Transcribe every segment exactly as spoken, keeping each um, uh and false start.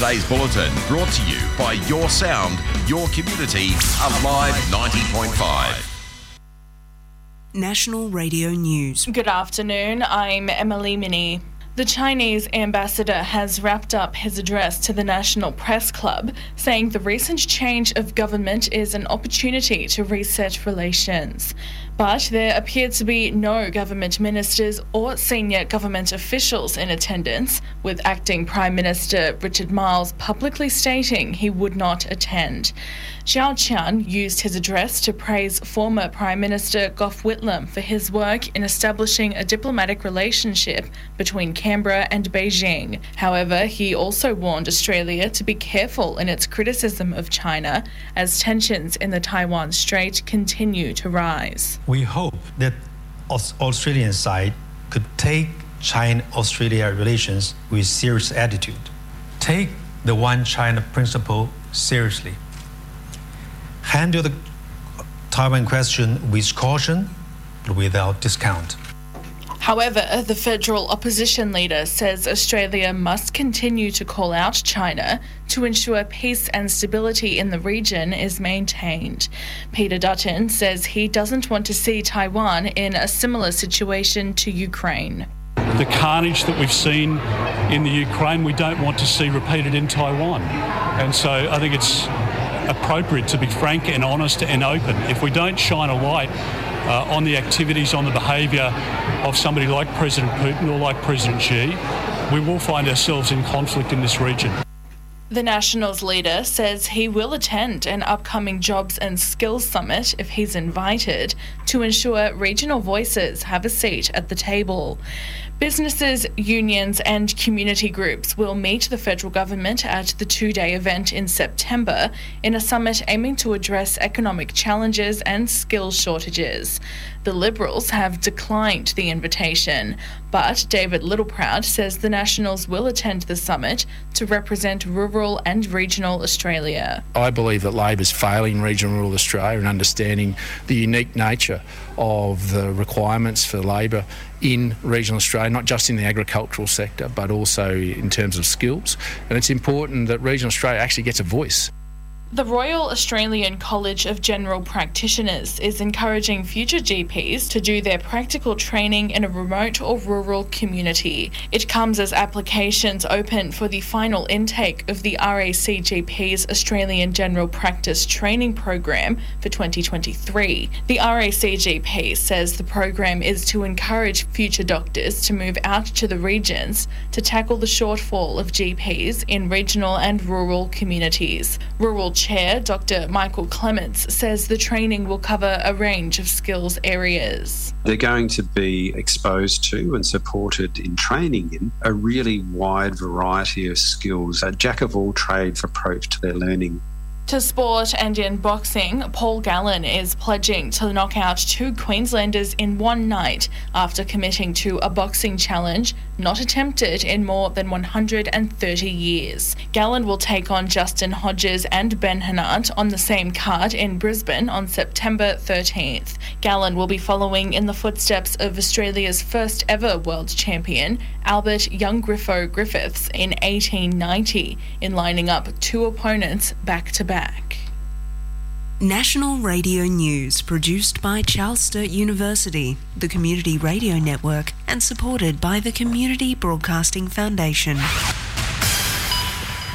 Today's bulletin brought to you by Your Sound, Your Community, Alive ninety point five. National Radio News. Good afternoon, I'm Emily Minnie. The Chinese ambassador has wrapped up his address to the National Press Club, saying the recent change of government is an opportunity to reset relations. But there appeared to be no government ministers or senior government officials in attendance, with Acting Prime Minister Richard Miles publicly stating he would not attend. Xiao Qian used his address to praise former Prime Minister Gough Whitlam for his work in establishing a diplomatic relationship between Canberra and Beijing. However, he also warned Australia to be careful in its criticism of China as tensions in the Taiwan Strait continue to rise. We hope that Australian side could take China-Australia relations with serious attitude, take the One China principle seriously, handle the Taiwan question with caution, but without discount. However, the federal opposition leader says Australia must continue to call out China to ensure peace and stability in the region is maintained. Peter Dutton says he doesn't want to see Taiwan in a similar situation to Ukraine. The carnage that we've seen in the Ukraine, we don't want to see repeated in Taiwan. And so I think it's appropriate to be frank and honest and open. If we don't shine a light Uh, on the activities, on the behaviour of somebody like President Putin or like President Xi, we will find ourselves in conflict in this region. The Nationals leader says he will attend an upcoming Jobs and Skills Summit if he's invited to ensure regional voices have a seat at the table. Businesses, unions and community groups will meet the federal government at the two-day event in September in a summit aiming to address economic challenges and skill shortages. The Liberals have declined the invitation, but David Littleproud says the Nationals will attend the summit to represent rural and regional Australia. I believe that Labor's failing regional rural Australia and understanding the unique nature of the requirements for Labor in regional Australia, not just in the agricultural sector, but also in terms of skills. And it's important that regional Australia actually gets a voice. The Royal Australian College of General Practitioners is encouraging future G Ps to do their practical training in a remote or rural community. It comes as applications open for the final intake of the R A C G P's Australian General Practice Training Program for twenty twenty-three. The R A C G P says the program is to encourage future doctors to move out to the regions to tackle the shortfall of G Ps in regional and rural communities. Rural Chair Doctor Michael Clements says the training will cover a range of skills areas. They're going to be exposed to and supported in training in a really wide variety of skills, a jack-of-all-trades approach to their learning. To sport and in boxing, Paul Gallen is pledging to knock out two Queenslanders in one night after committing to a boxing challenge not attempted in more than one hundred thirty years. Gallen will take on Justin Hodges and Ben Hannant on the same card in Brisbane on September thirteenth. Gallen will be following in the footsteps of Australia's first ever world champion, Albert Young Griffo Griffiths, in eighteen ninety, in lining up two opponents back to back. Back. National Radio News, produced by Charles Sturt University, the Community Radio Network, and supported by the Community Broadcasting Foundation.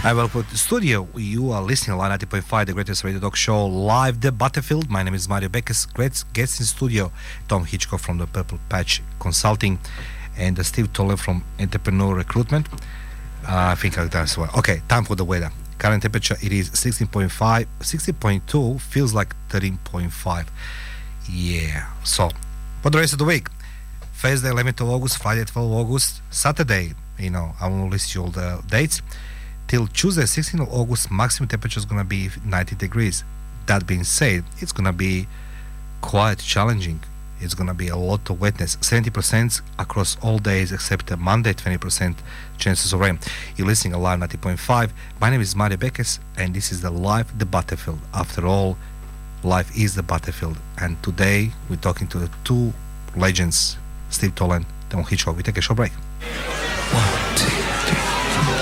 Hi, welcome to the studio. You are listening to ninety point five, the greatest radio talk show live, The Butterfield. My name is Mario Beckers. Great guests in studio, Tom Hitchcock from the Purple Patch Consulting and Steve Tolan from Entrepreneur Recruitment. Uh, I think I've done as well. Okay, time for the weather. Current temperature, it is sixteen point five, sixteen point two, feels like thirteen point five. Yeah, so for the rest of the week, Thursday eleventh of August, Friday twelfth of August, Saturday, you know, I won't list you all the dates, till Tuesday sixteenth of August, maximum temperature is going to be ninety degrees. That being said, it's going to be quite challenging. It's going to be a lot of wetness, seventy percent across all days except Monday, twenty percent chances of rain. You're listening to Live ninety point five. My name is Mario Beckers, and this is the Live, the Battlefield. After all, life is the battlefield. And today, we're talking to the two legends, Steve Tolan, Tom Hitchcock. We take a short break. One, two, three, four.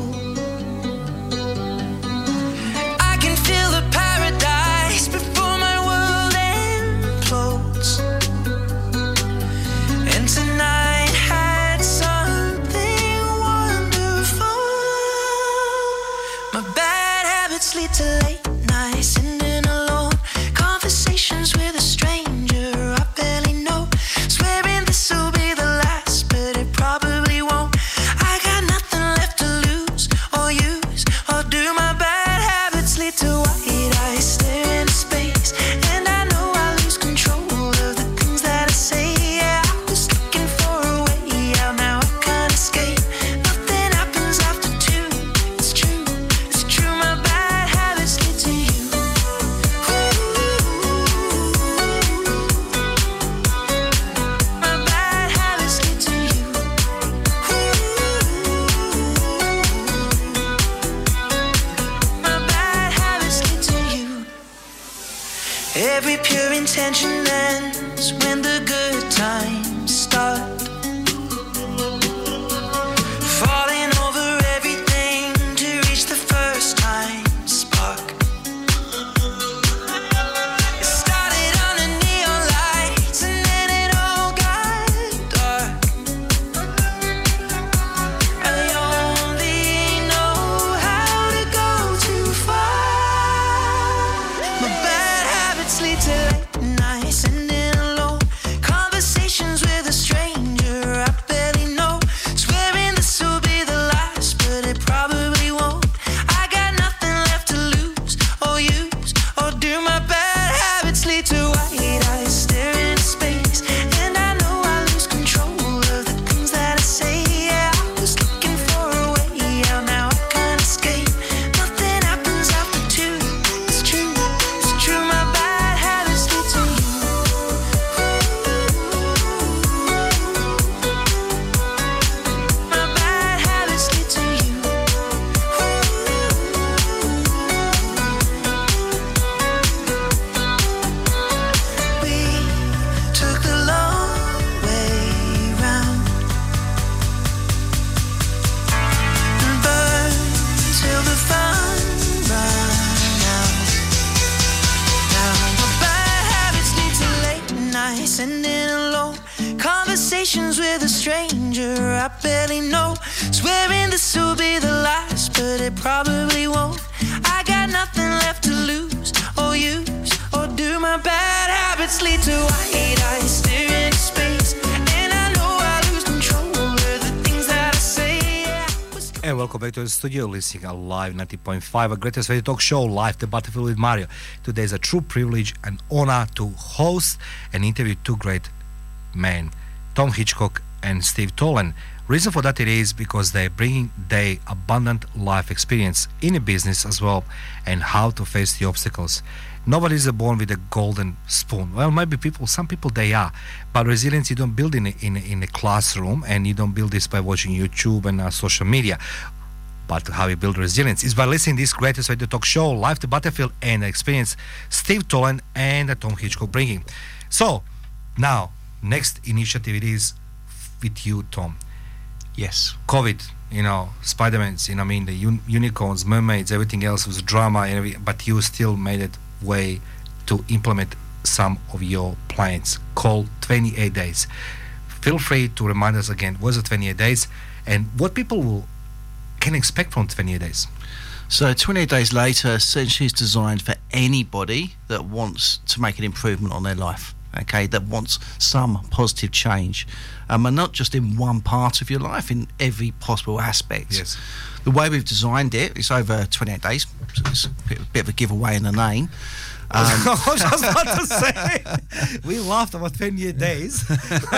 I can feel the paradise before my world implodes. And tonight had something wonderful. My bad habits lead to late nights and in alone conversations with a stranger I barely know. Swearing this will be the last, but it probably won't. I got nothing left to lose or use, or do my bad habits lead to white eyes staring into space? And I know I lose control of the things that I say. Yeah, I was looking for a way out, now I can't escape. Nothing happens after two. It's true, it's true. My bad habits lead to you. Ooh. My bad habits lead to you. Ooh. My bad habits lead to you. Every pure intention ends when the good times start. Falling over everything to reach the first time spark. It started on a neon light and then it all got dark. I only know how to go too far. My bad habits lead to late nights and in alone conversations with a stranger I barely know. Swearing this will be the last, but it probably won't. I got nothing left to lose or use, or do my bad habits lead to white eyes staring into space? And I know I lose control of the things that I say. Yeah, I was looking for a way out, now I can't escape. Nothing happens after two. It's true, it's true. My bad habits lead to you. My bad habits lead to you. We took the long way round and burned till the fun ran out. Now my bad habits lead to late nights and in alone conversations with a stranger I barely know. Swearing this will be the last, but it probably won't. I got nothing left to lose or use, or do my bad habits lead to white eyes staring into space? And I know I lose control of the things that I say. Yeah, I was And welcome back to the studio, listening at Live ninety point five, a greatest radio talk show, Live the Battlefield with Mario. Today is a true privilege and honor to host and interview two great men, Tom Hitchcock and Steve Tolan. Reason for that it is because they're bringing their abundant life experience in a business as well, and how to face the obstacles. Nobody is born with a golden spoon. Well, maybe people, some people they are, but resilience you don't build in a, in a, in a classroom, and you don't build this by watching YouTube and uh, social media. But how you build resilience is by listening to this greatest radio talk show, Life to Battlefield, and experience Steve Tolan and uh, Tom Hitchcock bringing. So now, next initiative it is with you, Tom. Yes. COVID, you know, Spider-Man's, you know, I mean, the un- unicorns, mermaids, everything else was drama, and every- but you still made it way to implement some of your plans called twenty-eight days. Feel free to remind us again, what's the twenty-eight days and what people will, can expect from twenty-eight days? So twenty-eight days later essentially is designed for anybody that wants to make an improvement on their life. Okay, that wants some positive change, um, and not just in one part of your life, in every possible aspect. Yes. The way we've designed it, it's over twenty-eight days, so it's a bit, a bit of a giveaway in the name. Um, I was just about to say, we laughed about twenty-eight days.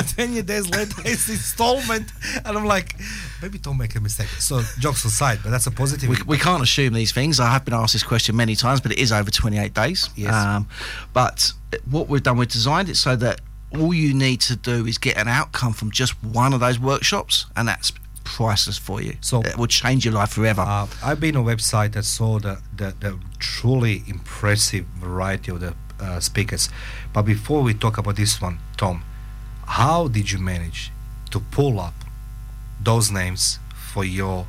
twenty-eight days later, it's installment. And I'm like, maybe don't make a mistake. So jokes aside, but that's a positive. We, we can't assume these things. I have been asked this question many times, but it is over twenty-eight days. Yes. Um, but what we've done, we've designed it so that all you need to do is get an outcome from just one of those workshops, and that's priceless for you. So it will change your life forever. Uh, I've been on a website that saw the, the, the truly impressive variety of the uh, speakers. But before we talk about this one, Tom, how did you manage to pull up those names for your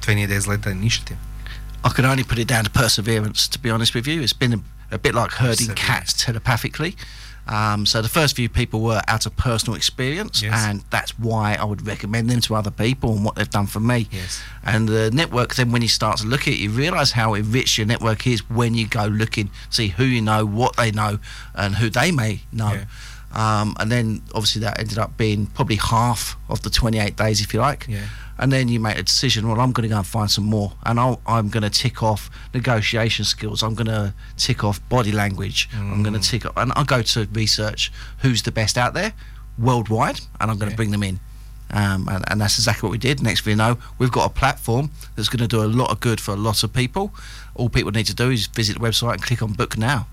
twenty-eight days later initiative? I could only put it down to perseverance, to be honest with you. It's been a, a bit like herding cats telepathically. Um, so the first few people were out of personal experience, yes, and that's why I would recommend them to other people and what they've done for me. Yes. And the network, then when you start to look at it, you realise how enriched your network is when you go looking, see who you know, what they know, and who they may know. Yeah. Um, and then obviously that ended up being probably half of the twenty-eight days, if you like. Yeah. And then you make a decision, well, I'm going to go and find some more. And I'll, I'm going to tick off negotiation skills. I'm going to tick off body language. Mm. I'm going to tick off, and I'll go to research who's the best out there worldwide, and I'm going yeah. to bring them in. Um, and, and that's exactly what we did. Next thing you know, we've got a platform that's going to do a lot of good for a lot of people. All people need to do is visit the website and click on book now.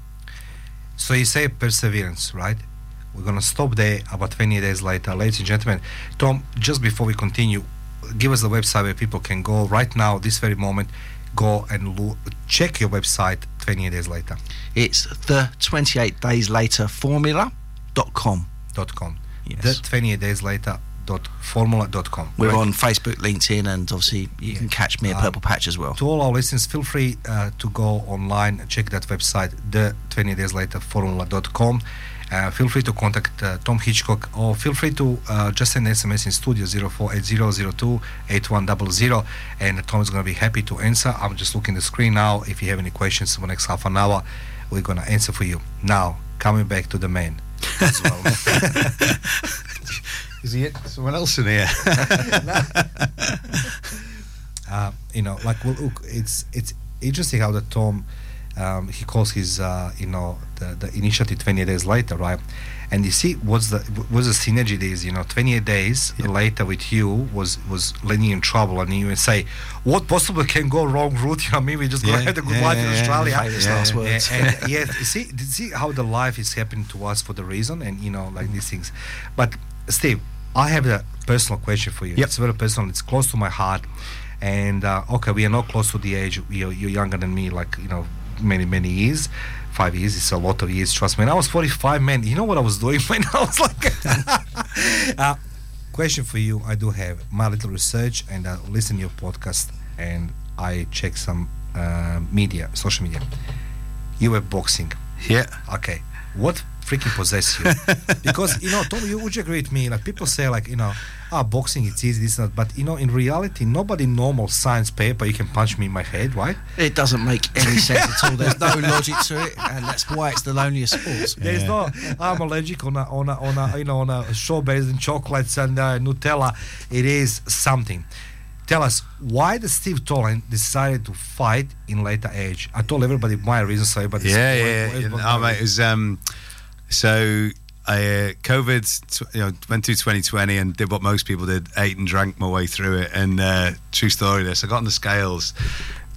So you say perseverance, right? We're going to stop there about twenty days later. Ladies and gentlemen, Tom, just before we continue, give us the website where people can go right now, this very moment, go and lo- check your website twenty-eight days later. It's the twenty-eight days later formula dot com. .com. Yes. The twenty-eight days later dot formula dot com. We're right? on Facebook, LinkedIn, and obviously you yeah. can catch me at um, Purple Patch as well. To all our listeners, feel free uh, to go online and check that website, the twenty-eight days later formula dot com. Uh, feel free to contact uh, Tom Hitchcock, or feel free to uh, just send an S M S in studio zero four eight zero zero two eight one zero zero, and Tom is going to be happy to answer. I'm just looking at the screen now. If you have any questions for the next half an hour, we're going to answer for you. Now, coming back to the man as well. Is he someone else in here? uh, you know, like, well, look, it's, it's interesting how the Tom... Um, he calls his, uh, you know, the, the initiative twenty-eight days later, right? And you see what's the what's the synergy there is, you know, twenty-eight days yeah. later with you was was Lenny in trouble, and he would say, what possibly can go wrong route? You know, I mean, we just yeah, had a good yeah, life yeah, in Australia. Yeah, yeah, last yeah, words. Yeah, and, yeah, see, see how the life is happening to us for the reason, and, you know, like mm. these things. But, Steve, I have a personal question for you. Yep. It's very personal. It's close to my heart. And, uh, okay, we are not close to the age. You're, you're younger than me, like, you know, many many years. Five years is a lot of years, trust me. And I was forty-five, man. You know what I was doing when I was like uh, question for you. I do have my little research, and I listen to your podcast, and I check some uh, media, social media. You were boxing, yeah, okay. What freaking possess you? Because, you know, Tom, you would agree with me, like, people say, like, you know, ah, boxing, it's easy, it's not, but, you know, in reality, nobody normal signs paper, you can punch me in my head, right? It doesn't make any sense at all. There's no logic to it, and that's why it's the loneliest sport. There's yeah. no, I'm allergic on a, on a, on a, you know, on a strawberries and chocolates and uh, Nutella. It is something. Tell us, why did Steve Tolan decided to fight in later age? I told everybody my reasons, so everybody yeah, yeah, yeah. No, oh, mate, it was, um, so I uh, COVID, you know, went through twenty twenty and did what most people did, ate and drank my way through it. And uh, true story, this, I got on the scales,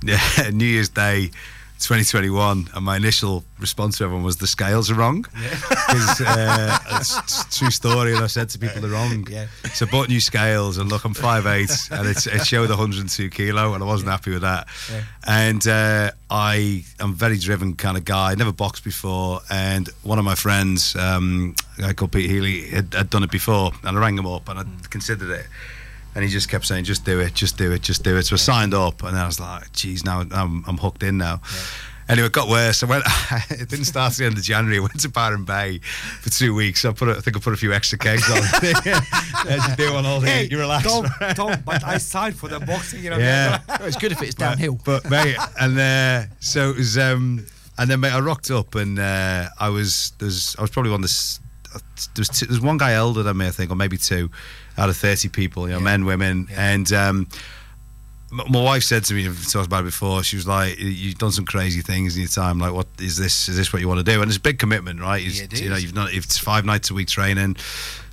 yeah, New Year's Day, twenty twenty-one, and my initial response to everyone was the scales are wrong. Because yeah. uh, it's true story, and I said to people they're wrong. Yeah. So I bought new scales, and look, I'm five eight, and it, it showed one hundred two kilo, and I wasn't yeah. happy with that. Yeah. And uh, I am a very driven kind of guy. I never boxed before, and one of my friends, um, a guy called Pete Healy, had, had done it before, and I rang him up, and I mm. considered it. And he just kept saying, just do it, just do it, just do it. So I signed up, and I was like, geez, now I'm, I'm hooked in now. Yeah. Anyway, it got worse. I went, it didn't start at the end of January. I went to Byron Bay for two weeks. I put, a, I think I put a few extra kegs on. As you do on all day, hey, you relax. Don't, don't, but I signed for the boxing. You know, yeah. I mean, it's good if it's downhill. But, but mate, and uh, so it was, um, and then mate, I rocked up, and uh, I was, there's, I was probably one of the, there's two, there's one guy older than me, I think, or maybe two, out of thirty people, you know, yeah. men, women, yeah. and um, my wife said to me, I've talked about it before, she was like, you've done some crazy things in your time, like, what is this, is this what you want to do? And it's a big commitment, right? It's, yeah, it is. You know, you've not, it's five nights a week training.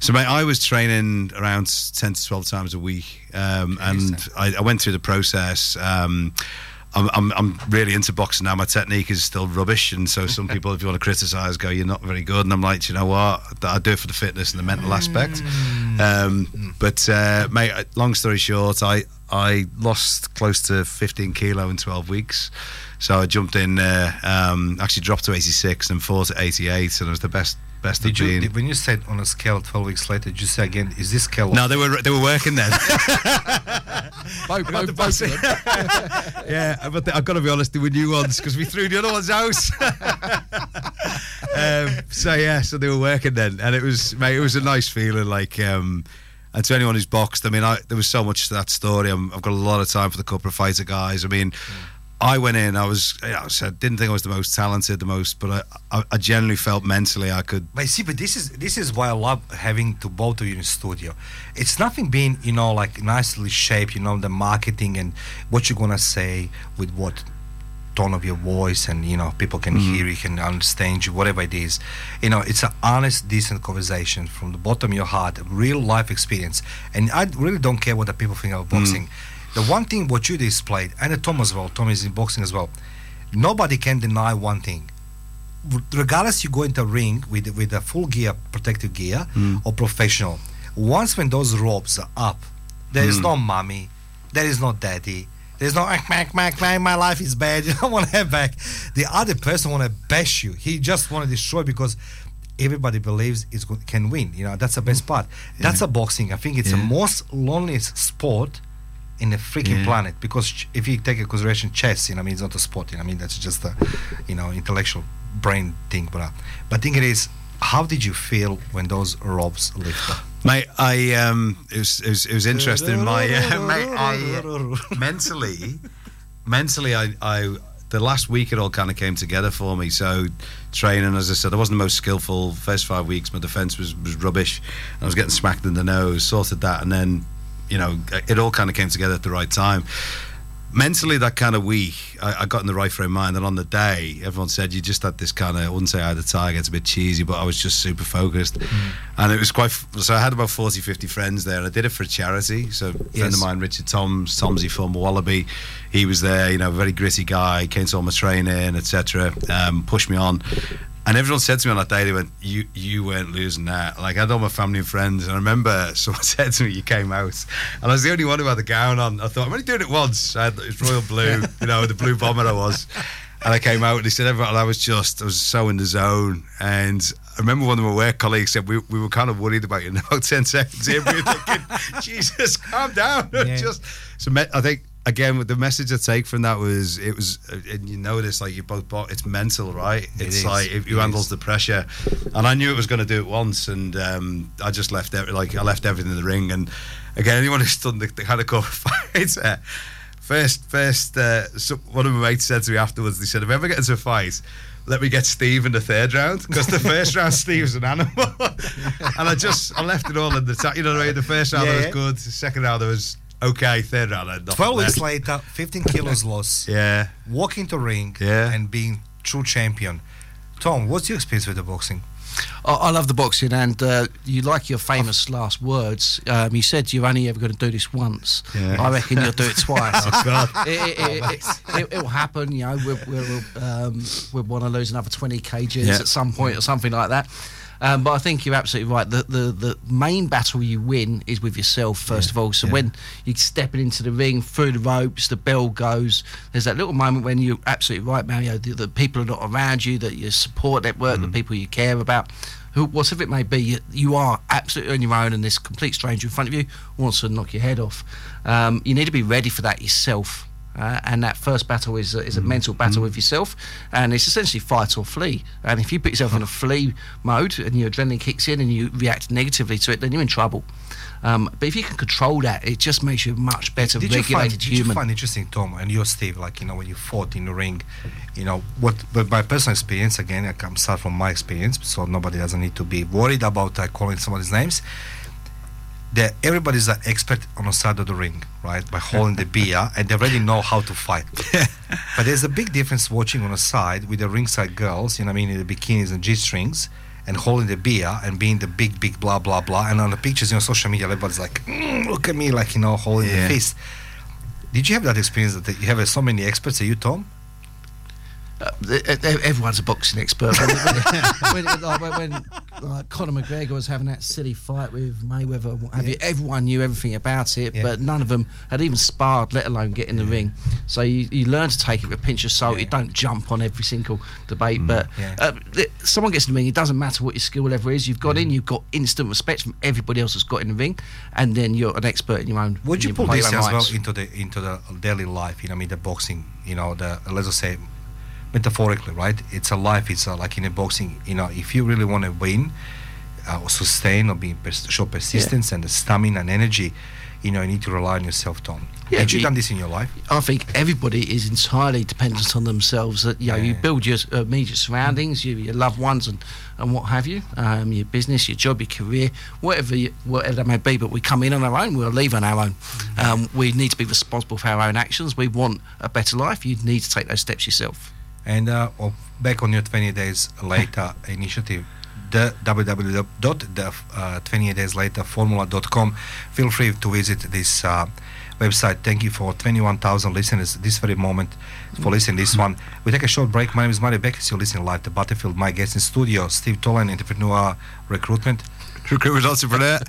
So mate, I was training around ten to twelve times a week, um, and I, I went through the process, um, I'm, I'm I'm really into boxing now. My technique is still rubbish, and so some people, if you want to criticise, go, you're not very good. And I'm like, do you know what? I do it for the fitness and the mental aspect. Um, but, uh, mate, long story short, I, I lost close to fifteen kilo in twelve weeks. So I jumped in there, uh, um, actually dropped to eighty-six and fought at eighty-eight, and it was the best. Best did you, did, when you said on a scale twelve weeks later, did you say again, is this scale? No, they were they were working then. both, both, both of them. Yeah, but I've got to be honest, they were new ones because we threw the other ones out. um, so yeah, so they were working then, and it was, mate, it was a nice feeling. Like, um, and to anyone who's boxed, I mean, I, there was so much to that story. I'm, I've got a lot of time for the corporate fighter guys. I mean. Mm. I went in, I was, you know, I didn't think I was the most talented, the most, but I, I, I generally felt mentally I could. But see, but this is this is why I love having to both of you in the studio. It's nothing being, you know, like nicely shaped, you know, the marketing and what you're going to say with what tone of your voice, and, you know, people can mm-hmm. hear you, can understand you, whatever it is. You know, it's an honest, decent conversation from the bottom of your heart, a real life experience. And I really don't care what the people think about boxing. Mm-hmm. The one thing what you displayed, and Tom as well, Tom is in boxing as well, nobody can deny one thing. Regardless, you go into a ring with with a full gear, protective gear, mm. or professional. Once when those ropes are up, there mm. is no mommy, there is no daddy, there's no, mac, mac, mac, my life is bad, you don't want to have back. The other person want to bash you. He just want to destroy because everybody believes it can win. You know, that's the best part. Yeah. That's a boxing. I think it's yeah. the most loneliest sport in the freaking yeah. planet, because ch- if you take a consideration chess, you know, I mean, it's not a sport, you know, I mean, that's just a, you know, intellectual brain thing, but but thing it is, how did you feel when those ropes lifted? Mate, I um, it was it was, it was interesting. My uh, mate, I uh, mentally, mentally, I I the last week it all kind of came together for me. So training, as I said, I wasn't the most skillful. First five weeks, my defence was was rubbish. I was getting smacked in the nose. Sorted that, and then, you know, it all kind of came together at the right time. Mentally, that kind of week, I, I got in the right frame of mind, and on the day, everyone said you just had this kind of, I wouldn't say I had a tiger, it's a bit cheesy, but I was just super focused. Mm. And it was quite, so I had about forty, fifty friends there, and I did it for a charity. So a friend yes. of mine, Richard Toms, Tomsy, former Wallaby, he was there, you know, very gritty guy, came to all my training, et cetera, um, pushed me on. And everyone said to me on that day, they went, you you weren't losing that. Like, I had all my family and friends, and I remember someone said to me, you came out. And I was the only one who had the gown on. I thought, I'm only doing it once. I had this royal blue, you know, the blue bomber I was. And I came out, and they said, everyone, and I was just, I was so in the zone. And I remember one of my work colleagues said, we we were kind of worried about you in about ten seconds in. We were thinking, Jesus, calm down. Yeah. Just so me- I think, again, with the message I take from that was, it was, and you know this, like you both bought, it's mental, right? It it's is. Like, if you handles is. The pressure. And I knew it was going to do it once, and um, I just left, every, like, I left everything in the ring. And again, anyone who's done the, the kind of corporate fights, uh, first, first, uh, so one of my mates said to me afterwards, they said, if I ever get into a fight, let me get Steve in the third round, because the first round Steve's an animal. And I just, I left it all in the, ta- you know what I mean? The first round yeah, I was yeah. good, the second round I was okay, third round. Twelve weeks later, fifteen kilos loss. Yeah, walking to ring. Yeah. And being true champion. Tom, what's your experience with the boxing? I, I love the boxing, and uh, you like your famous last words. Um, you said you're only ever going to do this once. Yeah. I reckon you'll do it twice. Oh God! It, it, it, it, it, it'll happen. You know, we'll we'll, um, we'll want to lose another twenty kgs yeah. at some point or something like that. Um, but I think you're absolutely right. The, the the main battle you win is with yourself, first yeah, of all. So yeah. when you're stepping into the ring, through the ropes, the bell goes. There's that little moment when you're absolutely right, Mario. The, the people are not around you, that your support network, mm. the people you care about, who, whatever it may be, you, you are absolutely on your own, and this complete stranger in front of you wants to knock your head off. Um, you need to be ready for that yourself. Uh, and that first battle is, uh, is a mm-hmm. mental battle mm-hmm. with yourself, and it's essentially fight or flee. And if you put yourself in a flee mode and your adrenaline kicks in and you react negatively to it, then you're in trouble. Um, but if you can control that, it just makes you a much better did regulated you find, did human. Did you find interesting, Tom, and you're Steve, like, you know, when you fought in the ring, you know, what? But my personal experience, again, I can start from my experience, so nobody doesn't need to be worried about uh, calling somebody's names. They're, everybody's an expert on the side of the ring, right? By holding the beer, and they already know how to fight. But there's a big difference watching on the side with the ringside girls, you know what I mean, in the bikinis and G-strings, and holding the beer and being the big, big blah, blah, blah. And on the pictures, you know, social media, everybody's like, mm, look at me, like, you know, holding yeah. the fist. Did you have that experience that you have so many experts? Are you, Tom? Uh, everyone's a boxing expert. when, when, like, when like, Conor McGregor was having that silly fight with Mayweather, what have yeah. you, everyone knew everything about it, yeah. but none of them had even sparred, let alone get in the yeah. ring. So you, you learn to take it with a pinch of salt. Yeah. You don't jump on every single debate. Mm. But yeah. uh, th- someone gets in the ring, it doesn't matter what your skill level is. You've got mm. in, you've got instant respect from everybody else that's got in the ring, and then you're an expert in your own. Would you pull this as well into the into the daily life? You know, I mean, the boxing. You know, the let's just say. Metaphorically, right? It's a life. It's a, like in a boxing. You know, if you really want to win, uh, or sustain, or be pers- show persistence yeah. and the stamina and energy, you know, you need to rely on yourself, Tom. Yeah, Had you, you done this in your life? I think everybody is entirely dependent on themselves. That you know, yeah. you build your uh, immediate surroundings, you, your loved ones, and, and what have you. Um, your business, your job, your career, whatever you, whatever that may be. But we come in on our own. We'll leave on our own. Mm-hmm. Um, we need to be responsible for our own actions. We want a better life. You need to take those steps yourself. And uh, back on your twenty days later initiative, the w w w dot the twenty-eight days later formula dot com. Feel free to visit this uh, website. Thank you for twenty-one thousand listeners this very moment for listening to this one. We take a short break. My name is Mario Beckes. You're listening live to Butterfield. My guest in studio, Steve Tolan, entrepreneur, recruitment. Recruitment entrepreneur.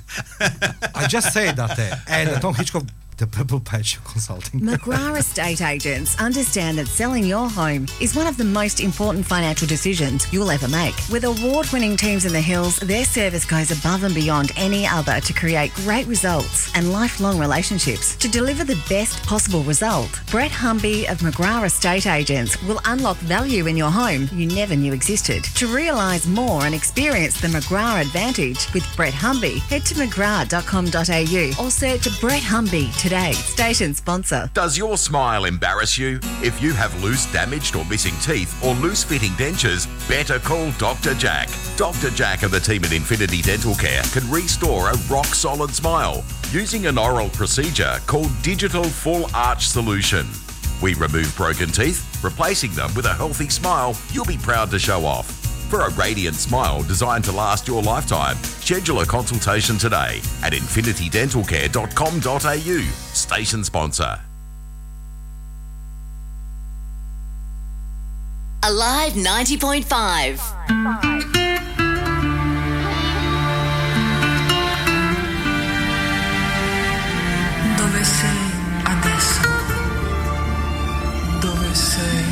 I just said that. Eh? And uh, Tom Hitchcock. The Purple Patch Consulting. McGrath Estate Agents understand that selling your home is one of the most important financial decisions you'll ever make. With award-winning teams in the hills, their service goes above and beyond any other to create great results and lifelong relationships. To deliver the best possible result, Brett Humby of McGrath Estate Agents will unlock value in your home you never knew existed. To realise more and experience the McGrath Advantage with Brett Humby, head to m c grath dot com dot a u or search Brett Humby to Today, station sponsor. Does your smile embarrass you? If you have loose, damaged or missing teeth or loose-fitting dentures, better call Doctor Jack. Doctor Jack and the team at Infinity Dental Care can restore a rock-solid smile using an oral procedure called Digital Full Arch Solution. We remove broken teeth, replacing them with a healthy smile you'll be proud to show off. For a radiant smile designed to last your lifetime, schedule a consultation today at infinity dental care dot com dot a u. Station sponsor. Alive ninety point five. Five, five. Dove sei adesso? Dove sei?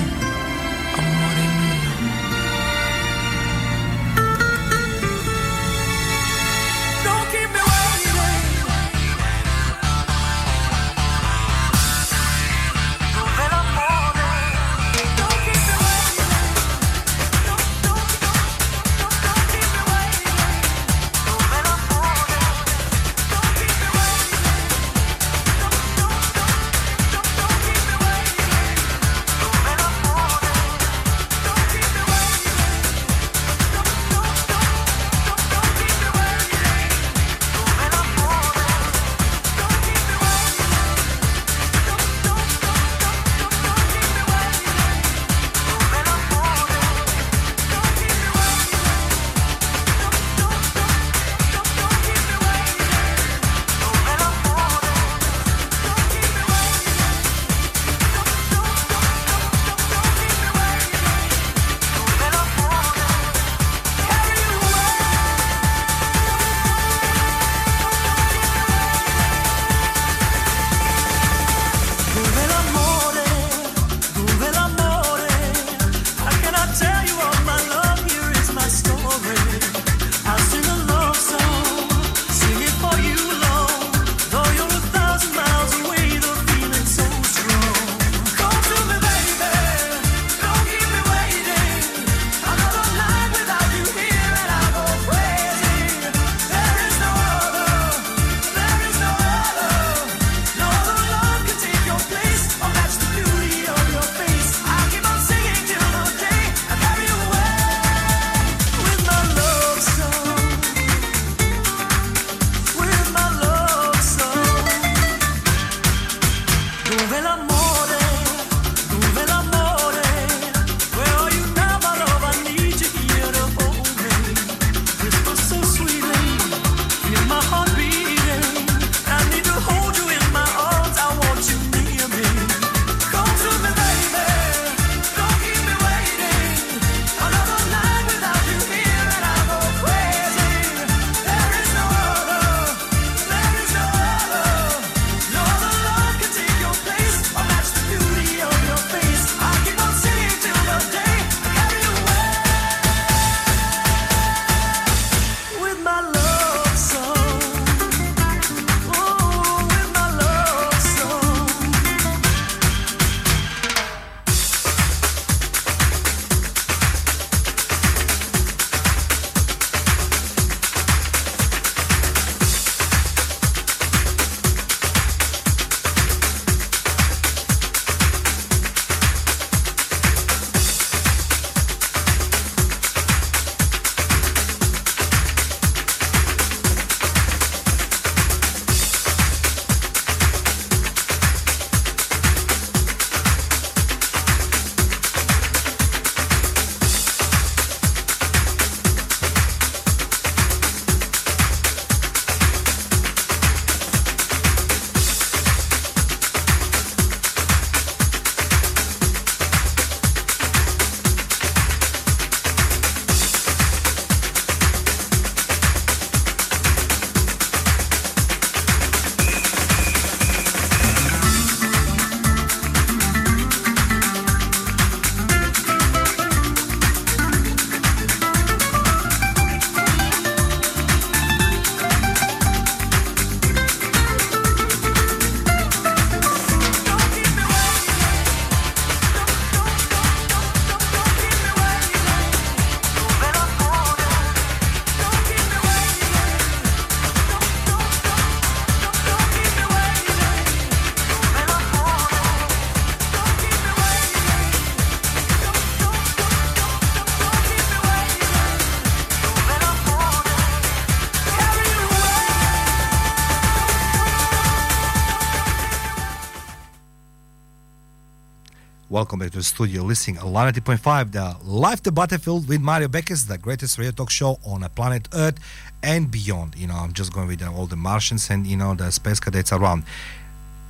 Welcome back to the studio, listening one oh two point five, the Life to Butterfield with Mario Beckes, the greatest radio talk show on a planet Earth and beyond. You know, I'm just going with uh, all the Martians and, you know, the space cadets around.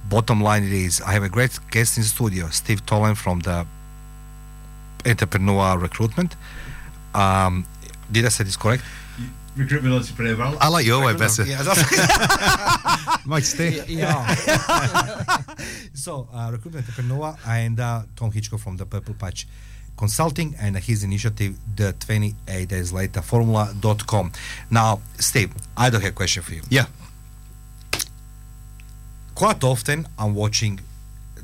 Bottom line it is, I have a great guest in the studio, Steve Tolan from the Entrepreneur Recruitment. Um, did I say this correct? Recruitment Entrepreneur. Well, I like your way better. Yeah, Mike Steve. Yeah. So, uh, Recruitment Entrepreneur and uh, Tom Hitchcock from the Purple Patch Consulting and his initiative, the twenty-eight days later formula dot com. Now, Steve, I do have a question for you. Yeah. Quite often, I'm watching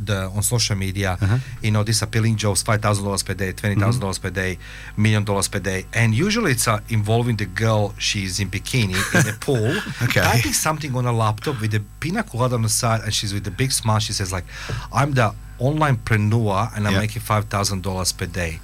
the on social media, uh-huh. you know, these appealing jobs, five thousand dollars per day, twenty thousand dollars mm-hmm. per day, million dollars per day. And usually it's uh, involving the girl, she's in bikini, in a pool, okay. typing something on a laptop with a pina colada on the side, and she's with a big smile. She says like, I'm the onlinepreneur and I'm yeah. making five thousand dollars per day.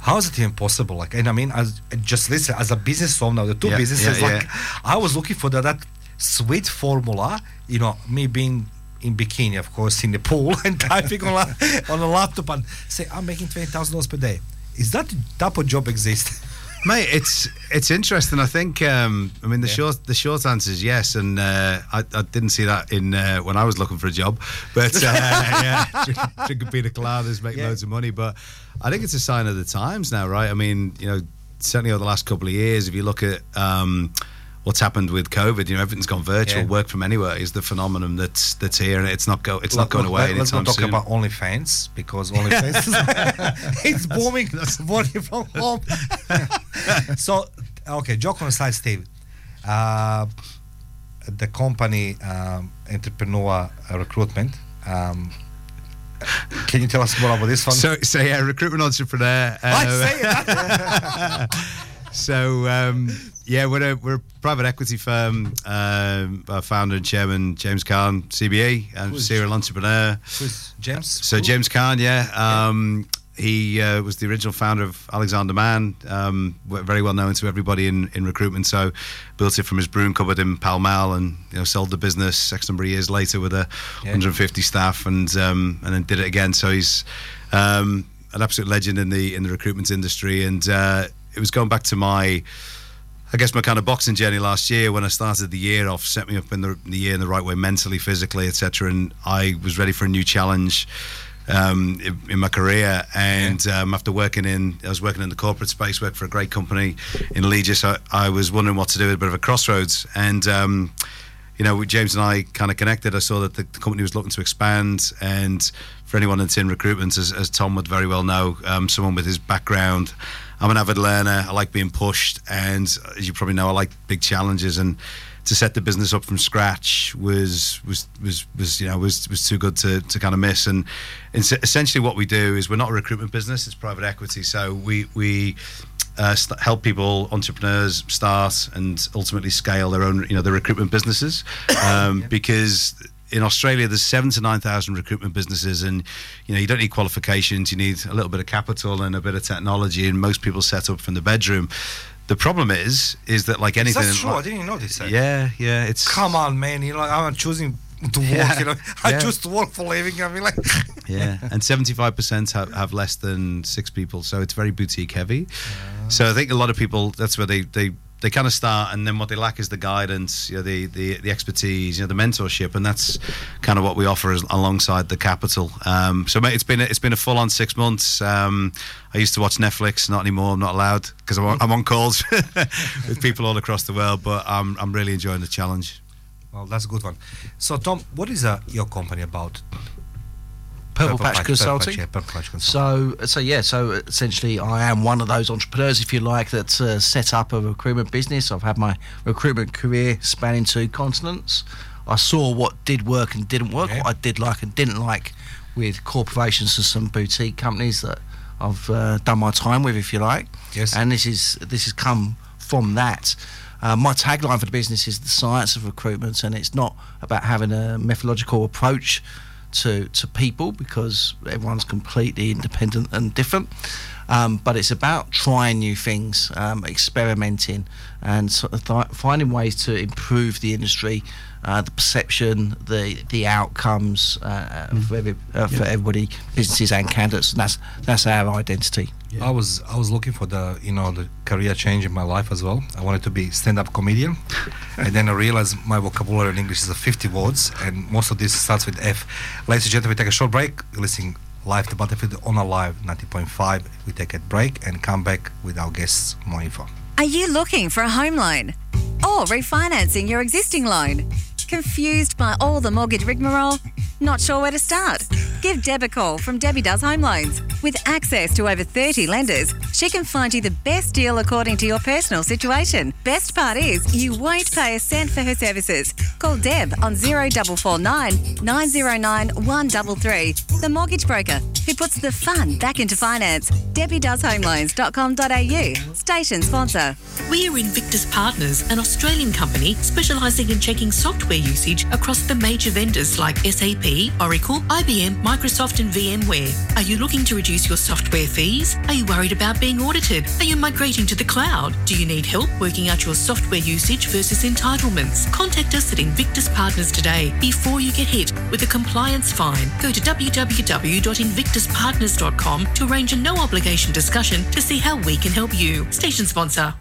How is it even possible? Like, and I mean, as, just listen, as a business owner, the two yeah, businesses, yeah, like, yeah. I was looking for the, that sweet formula, you know, me being in bikini, of course, in the pool and typing on, la- on a laptop and say, I'm making twenty thousand dollars per day. Is that type of job exist? Mate, it's it's interesting. I think, um, I mean, the yeah. short the short answer is yes, and uh, I, I didn't see that in uh, when I was looking for a job. But uh, yeah, drink, drink a pina coladas, make yeah. loads of money. But I think it's a sign of the times now, right? I mean, you know, certainly over the last couple of years, if you look at... Um, what's happened with COVID? You know, everything's gone virtual. Yeah. Work from anywhere is the phenomenon that's that's here, and it's not go it's look, not going look, away. Let, let's not talk soon. about OnlyFans because OnlyFans it's booming. That's working from home. So, okay, joke on the side, Steve. Uh, the company um, Entrepreneur Recruitment. Um, Can you tell us more about this one? So, so yeah, Recruitment Entrepreneur. Uh, I say it. So. Um, Yeah, we're a, we're a private equity firm. Um, our founder and chairman, James Caan, C B E, and serial entrepreneur. Who's James? So Who's? James Caan, yeah. Um, yeah. He uh, was the original founder of Alexander Mann, um, very well known to everybody in, in recruitment. So built it from his broom cupboard in Pall Mall and, you know, sold the business X number of years later with a yeah. one hundred fifty staff and um, and then did it again. So he's um, an absolute legend in the, in the recruitment industry. And uh, it was going back to my... I guess my kind of boxing journey last year when I started the year off set me up in the, the year in the right way, mentally, physically, et cetera. And I was ready for a new challenge um, in, in my career. And yeah. um, after working in, I was working in the corporate space, worked for a great company in Legis. I, I was wondering what to do at a bit of a crossroads. And, um, you know, James and I kind of connected. I saw that the, the company was looking to expand. And for anyone that's in recruitment, as, as Tom would very well know, um, someone with his background, I'm an avid learner. I like being pushed, and as you probably know, I like big challenges. And to set the business up from scratch was was was, was you know was was too good to, to kind of miss. And, and essentially, what we do is we're not a recruitment business; it's private equity. So we we uh, st- help people, entrepreneurs, start and ultimately scale their own, you know, their recruitment businesses, um, yeah. because. In Australia, there's seven to nine thousand recruitment businesses, and you know you don't need qualifications. You need a little bit of capital and a bit of technology, and most people set up from the bedroom. The problem is, is that like anything, that's true. Like, I didn't know this. Yeah, yeah. It's come on, man. You know, I'm choosing to work. Yeah, you know, I yeah. choose to work for a living. I mean, like yeah. And seventy-five percent have, have less than six people, so it's very boutique heavy. Yeah. So I think a lot of people. That's where they they. They kind of start, and then what they lack is the guidance, you know, the, the, the expertise, you know, the mentorship, and that's kind of what we offer as, alongside the capital. Um, so, mate, it's been a, it's been a full on six months. Um, I used to watch Netflix, not anymore. I'm not allowed because I'm, I'm on calls with people all across the world. But I'm I'm really enjoying the challenge. Well, that's a good one. So, Tom, what is uh, your company about? Purple, Purple Patch, Patch Consulting. Patch, yeah, Purple Patch Consulting. So, so yeah, so essentially, I am one of those entrepreneurs, if you like, that's uh, set up a recruitment business. I've had my recruitment career spanning two continents. I saw what did work and didn't work, yeah. what I did like and didn't like with corporations and some boutique companies that I've uh, done my time with, if you like. Yes. And this is this has come from that. Uh, my tagline for the business is the science of recruitment, and it's not about having a methodological approach to to people because everyone's completely independent and different. Um, but it's about trying new things, um, experimenting, and sort of th- finding ways to improve the industry, uh, the perception, the the outcomes uh, mm. for, every, uh, for yeah. everybody, businesses and candidates. And that's that's our identity. Yeah. I was I was looking for the you know the career change in my life as well. I wanted to be stand-up comedian, and then I realized my vocabulary in English is a fifty words, and most of this starts with F. Ladies and gentlemen, we take a short break. Listening. Live the Battlefield on Alive ninety point five. We take a break and come back with our guests, more info. Are you looking for a home loan or refinancing your existing loan? Confused by all the mortgage rigmarole? Not sure where to start? Give Deb a call from Debbie Does Home Loans. With access to over thirty lenders, she can find you the best deal according to your personal situation. Best part is you won't pay a cent for her services. Call Deb on zero four four nine, nine zero nine, one three three, the mortgage broker who puts the fun back into finance. debbie does home loans dot com dot a u, station sponsor. We are Invictus Partners, an Australian company specialising in checking software usage across the major vendors like S A P, Oracle, I B M, Microsoft and VMware. Are you looking to reduce your software fees? Are you worried about being audited? Are you migrating to the cloud? Do you need help working out your software usage versus entitlements? Contact us at Invictus Partners today before you get hit with a compliance fine. Go to w w w dot invictus partners dot com to arrange a no-obligation discussion to see how we can help you. Station sponsor.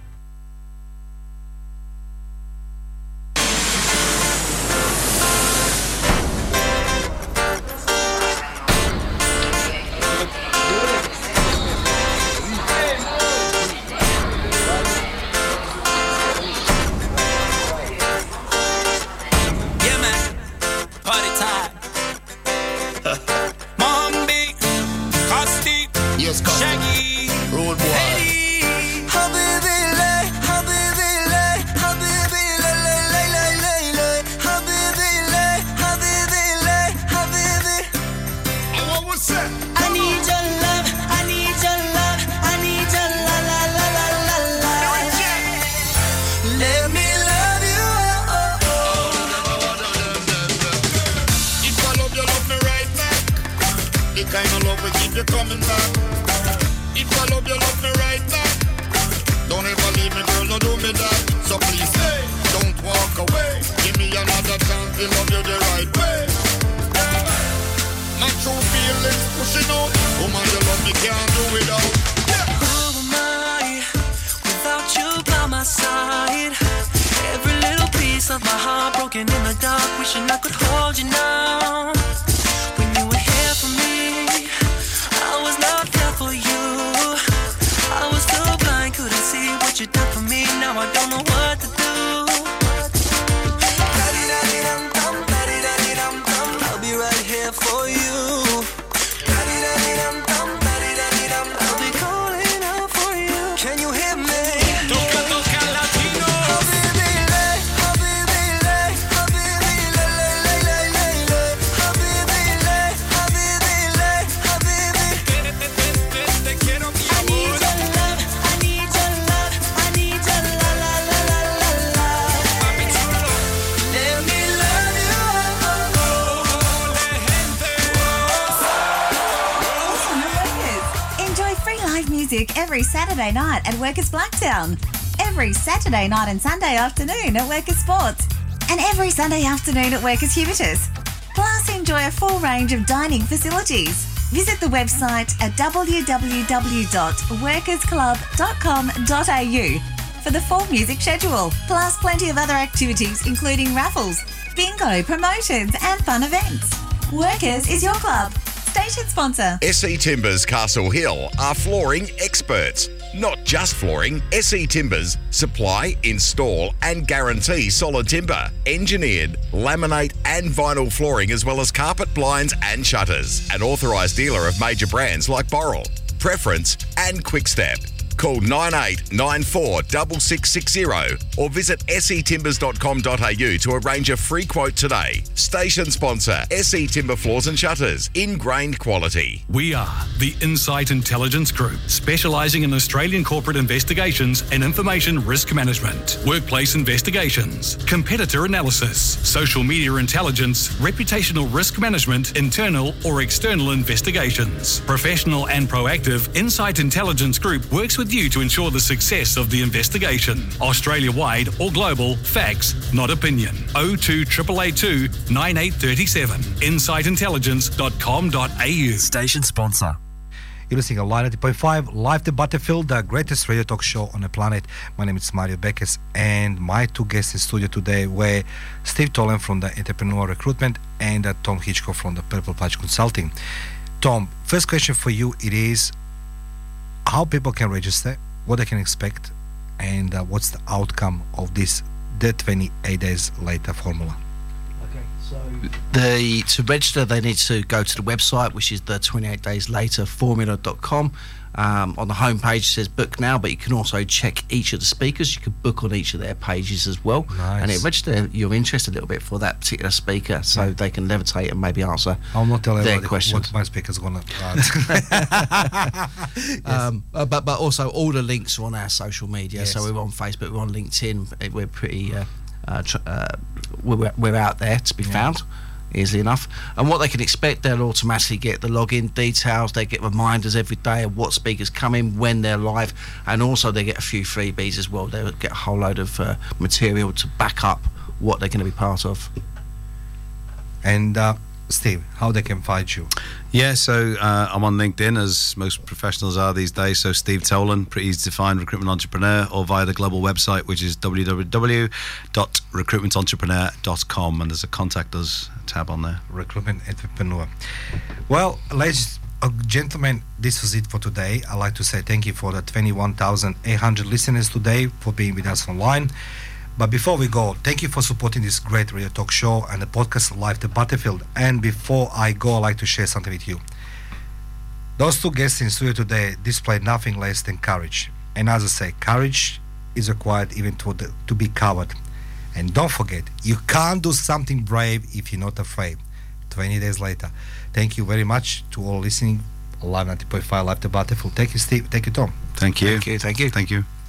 Every Saturday night at Workers Blacktown, every Saturday night and Sunday afternoon at Workers Sports, and every Sunday afternoon at Workers Hubertus. Plus, enjoy a full range of dining facilities. Visit the website at w w w dot workers club dot com dot a u for the full music schedule, plus plenty of other activities including raffles, bingo, promotions and fun events. Workers is your club. Station sponsor. S E Timbers Castle Hill are flooring experts. Not just flooring, S E Timbers supply, install and guarantee solid timber, engineered, laminate and vinyl flooring as well as carpet, blinds and shutters. An authorised dealer of major brands like Boral, Preference and Quickstep. Call nine eight nine four six six six zero or visit s e timbers dot com dot a u to arrange a free quote today. Station sponsor, S E Timber Floors and Shutters. Ingrained quality. We are the Insight Intelligence Group, specialising in Australian corporate investigations and information risk management, workplace investigations, competitor analysis, social media intelligence, reputational risk management, internal or external investigations. Professional and proactive, Insight Intelligence Group works with you to ensure the success of the investigation. Australia-wide or global, facts, not opinion. oh two eight eight two nine eight three seven. insight intelligence dot com dot a u. Station sponsor. You're listening to Light ninety point five, Live to Butterfield, the greatest radio talk show on the planet. My name is Mario Beckes, and my two guests in studio today were Steve Tolan from the Entrepreneur Recruitment and uh, Tom Hitchcock from the Purple Patch Consulting. Tom, first question for you, it is how people can register, what they can expect, and uh, what's the outcome of this the twenty-eight days later formula? The, to register, they need to go to the website, which is the twenty-eight days later formula dot com. Um, on the homepage it says book now, but you can also check each of the speakers. You can book on each of their pages as well. Nice. And it register your interest a little bit for that particular speaker, so yeah. they can levitate and maybe answer I'll not tell their questions. What my speaker's going to ask. um, but, but also all the links are on our social media. Yes. So we're on Facebook, we're on LinkedIn. We're pretty... Uh, Uh, tr- uh, we're, we're out there to be yeah. found easily enough, and what they can expect, they'll automatically get the login details, they get reminders every day of what speakers come in, when they're live, and also they get a few freebies as well. They'll get a whole load of uh, material to back up what they're going to be part of. And uh, Steve, how they can find you? Yeah, so uh, I'm on LinkedIn, as most professionals are these days. So Steve Tolan, pretty easy to find, Recruitment Entrepreneur, or via the global website, which is w w w dot recruitment entrepreneur dot com, and there's a Contact Us tab on there. Recruitment Entrepreneur. Well, ladies and gentlemen, this was it for today. I'd like to say thank you for the twenty-one thousand eight hundred listeners today for being with us online. But before we go, thank you for supporting this great radio talk show and the podcast Live to Butterfield. And before I go, I'd like to share something with you. Those two guests in studio today displayed nothing less than courage. And as I say, courage is required even to, the, to be coward. And don't forget, you can't do something brave if you're not afraid. twenty days later. Thank you very much to all listening. Live ninety point five, Live to Butterfield. Thank you, Steve. Thank you, Tom. Thank you. Thank you. Thank you. Thank you. Thank you.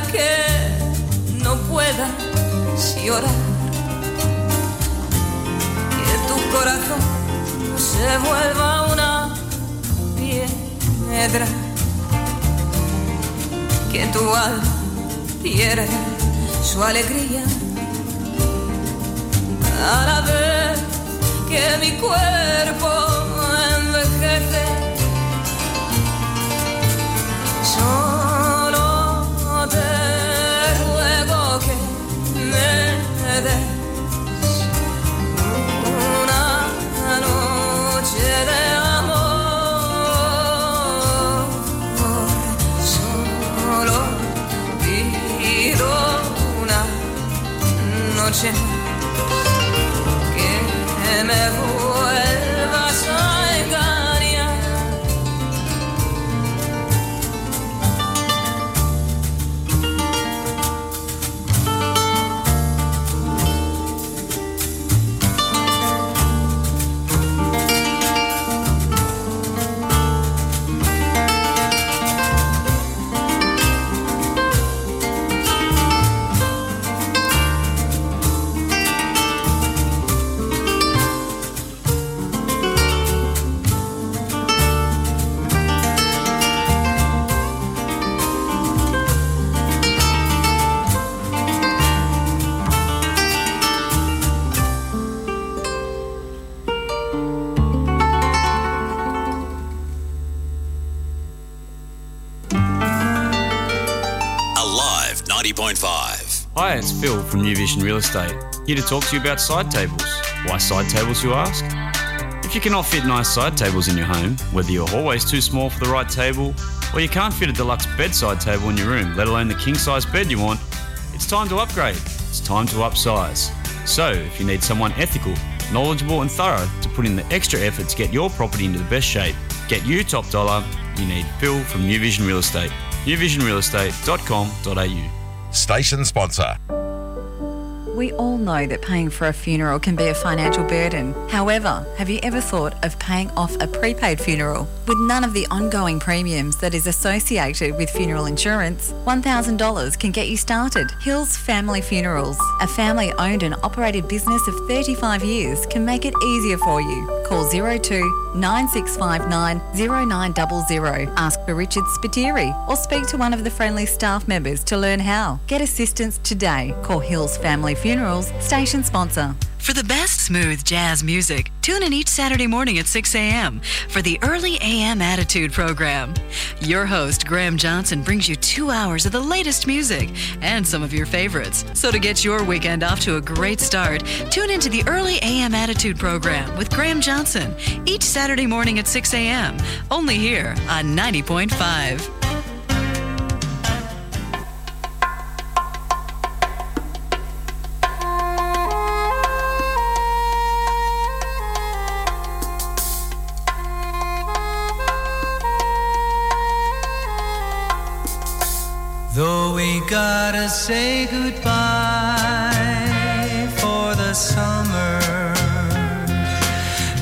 hasta que no puedas llorar, que tu corazón se vuelva una piedra, que tu alma pierda su alegría, a la vez que mi cuerpo envejece. Solo te ruego que me des una noche de amor. Solo pido una noche que me vuelvas a engañar. Hi, it's Phil from New Vision Real Estate, here to talk to you about side tables. Why side tables, you ask? If you cannot fit nice side tables in your home, whether your hallway's too small for the right table, or you can't fit a deluxe bedside table in your room, let alone the king-size bed you want, it's time to upgrade. It's time to upsize. So, if you need someone ethical, knowledgeable and thorough to put in the extra effort to get your property into the best shape, get you top dollar, you need Phil from New Vision Real Estate. new vision real estate dot com dot a u. Station sponsor. We all know that paying for a funeral can be a financial burden. However, have you ever thought of paying off a prepaid funeral? With none of the ongoing premiums that is associated with funeral insurance, one thousand dollars can get you started. Hills Family Funerals, a family-owned and operated business of thirty-five years, can make it easier for you. Call zero two nine six five nine zero nine zero zero. Ask for Richard Spiteri or speak to one of the friendly staff members to learn how. Get assistance today. Call Hills Family Funerals, station sponsor. For the best smooth jazz music, tune in each Saturday morning at six a.m. for the Early A M Attitude program. Your host, Graham Johnson, brings you two hours of the latest music and some of your favorites. So to get your weekend off to a great start, tune into the Early A M Attitude program with Graham Johnson each Saturday morning at six a.m. only here on ninety point five. Gotta say goodbye for the summer.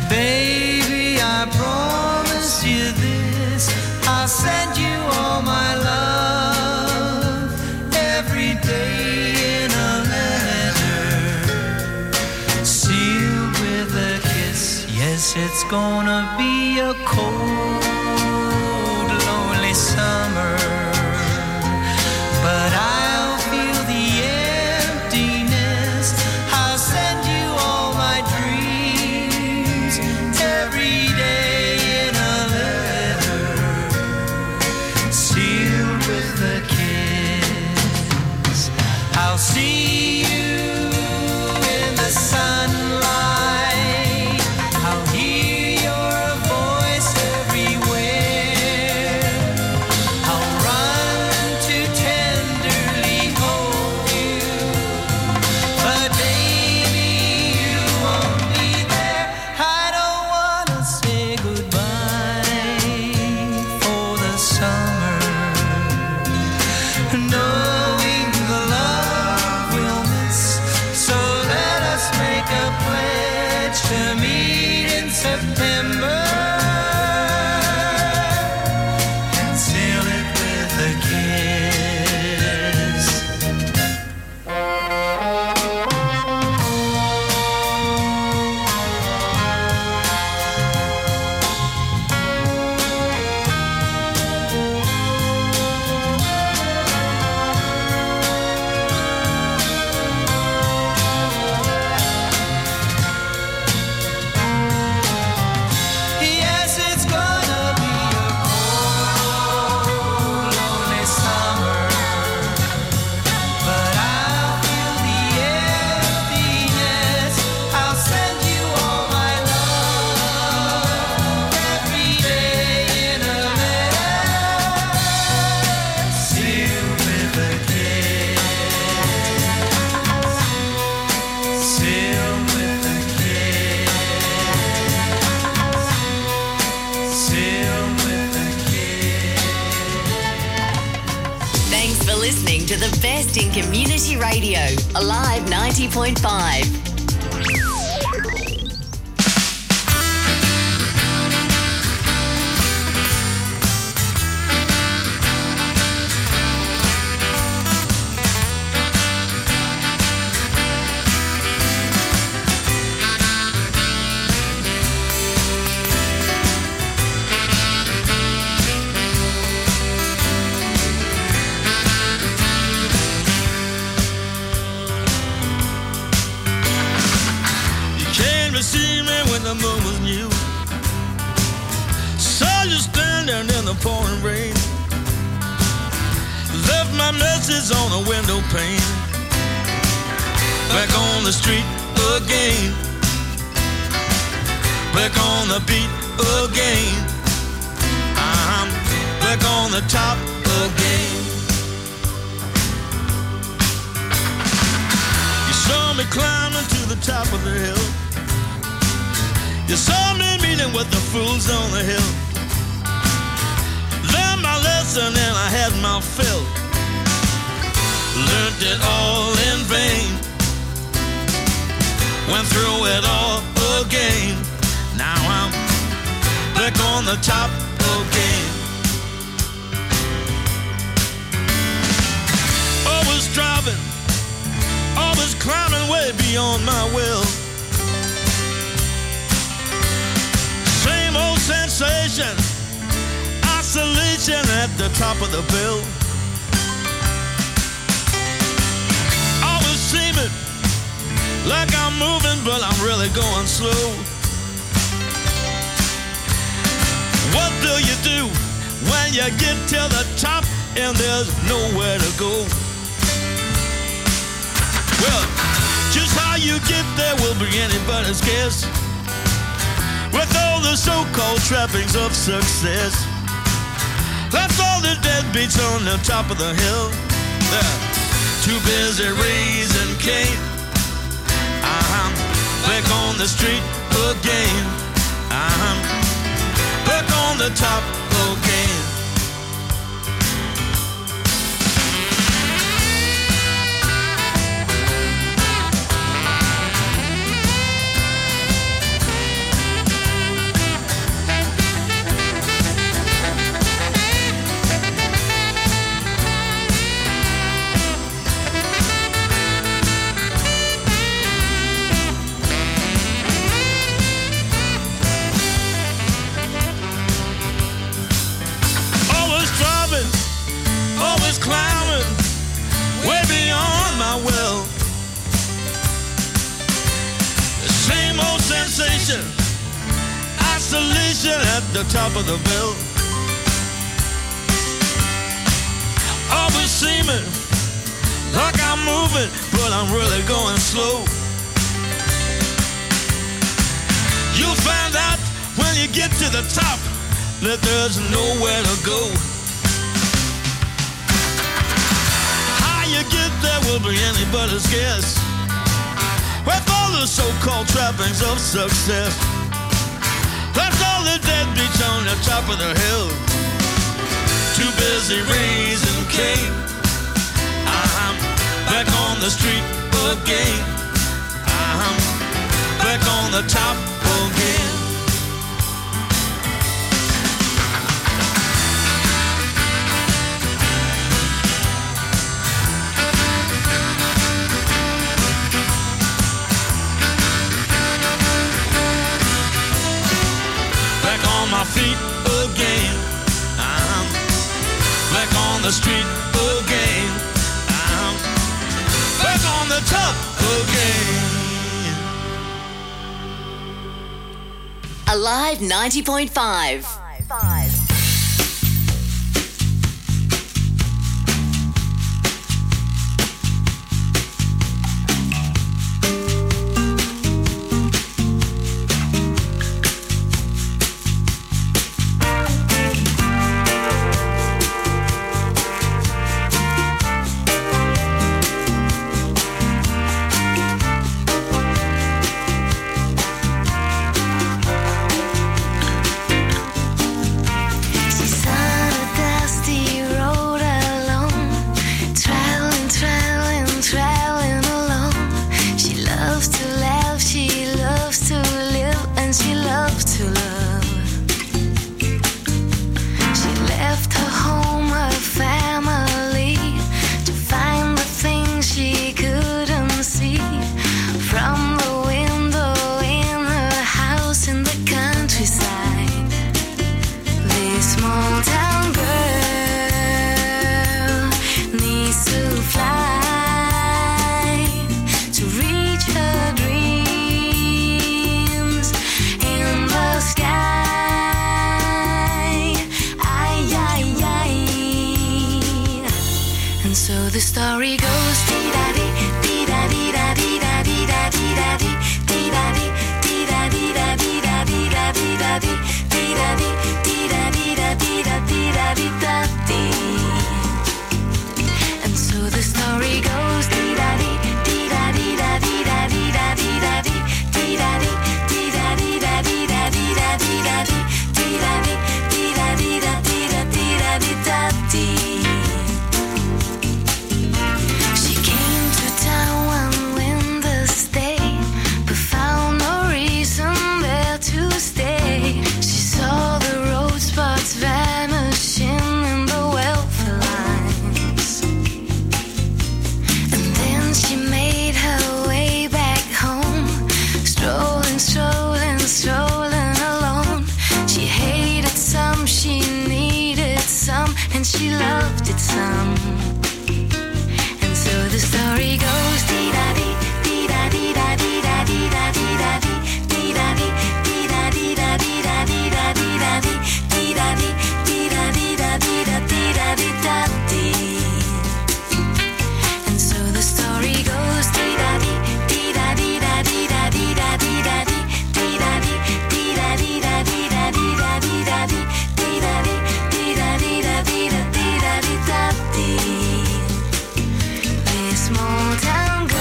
Baby, I promise you this, I'll send you all my love every day in a letter, sealed with a kiss. Yes, it's gonna be a cold, lonely summer, but I'll feel the emptiness. I'll send you all my dreams every day in a letter, sealed with a kiss. I'll see you in the sunlight. I'll hear your voice everywhere. I'll run to ten. September and seal it with a kiss. listening to the best in community radio, Alive ninety point five. Top of the hill, yeah. Too busy raising cane. I'm back on the street again. I'm back on the top again. Isolation at the top of the bill. Always seeming like I'm moving, but I'm really going slow. You'll find out when you get to the top that there's nowhere to go. How you get there will be anybody's guess, with all the so-called trappings of success. That's all the deadbeats on the top of the hill. Too busy raising cane. I'm back on the street again. I'm back on the top again. My feet again. I'm back on the street again. I'm back on the top again. Alive ninety point five. Five, five. And so the story goes, dee-da-dee, dee-da-dee-da-dee-da-dee-da-dee-da-dee, dee-da-dee, dee-da-dee-da-dee-da-dee-da-dee-da-dee, dee-da-dee, dee-da-dee-da-dee-da-dee-da-dee. And so the story goes, dee-da-dee, dee-da-dee-da-dee-da-dee-da-dee-da-dee, dee-da-dee, dee-da-dee-da-dee-da-dee-da-dee-da-dee, dee-da-dee, dee-da-dee-da-dee-da-dee-da-dee-da-dee. She loved it some. And so the story goes, dee-da-dee, dee-da-dee-da-dee-da-dee-da-dee-da-dee, dee-da-dee, dee-da-dee-da-dee-da-dee-da-dee, dee-da-dee, dee-da-dee-da-dee-da-dee-da-dee. And so the story goes, dee-da-dee, dee-da-dee-da-dee-da-dee-da-dee, dee-da-dee, dee-da-dee-da-dee-da-dee-da-dee-da-dee, dee-da-dee. This small town girl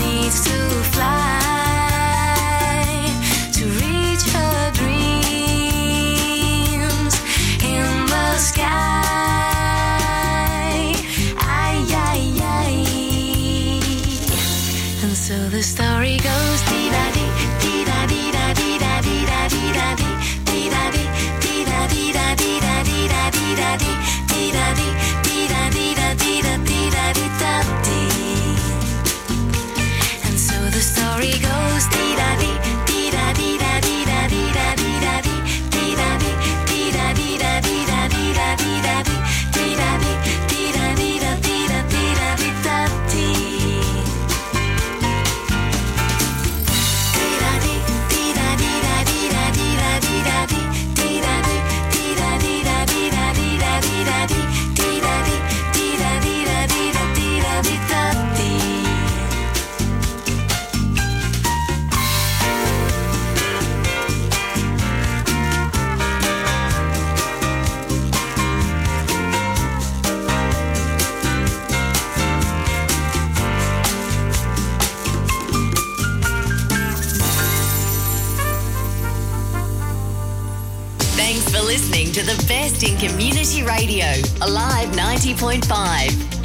needs to fly to reach her dreams in the sky. Ay, ay, ay. And so the story goes, dee-da-dee, dee-da-dee-da-dee-da-dee-da-dee-da-dee, dee-da-dee, dee-da-dee-da-dee-da-dee-da-dee-da-dee, dee-da-dee, dee-da-dee-da-dee-da-dee-da-dee-da-dee. And so the story goes, dee-da-dee, dee-da-dee-da-dee-da-dee-da-dee-da-dee, dee-da-dee, dee-da-dee-da-dee-da-dee-da-dee-da-dee, dee-da-dee, dee-da-dee-da-dee-da-dee-da-dee-da-dee. Listening to the best in community radio, Alive ninety point five.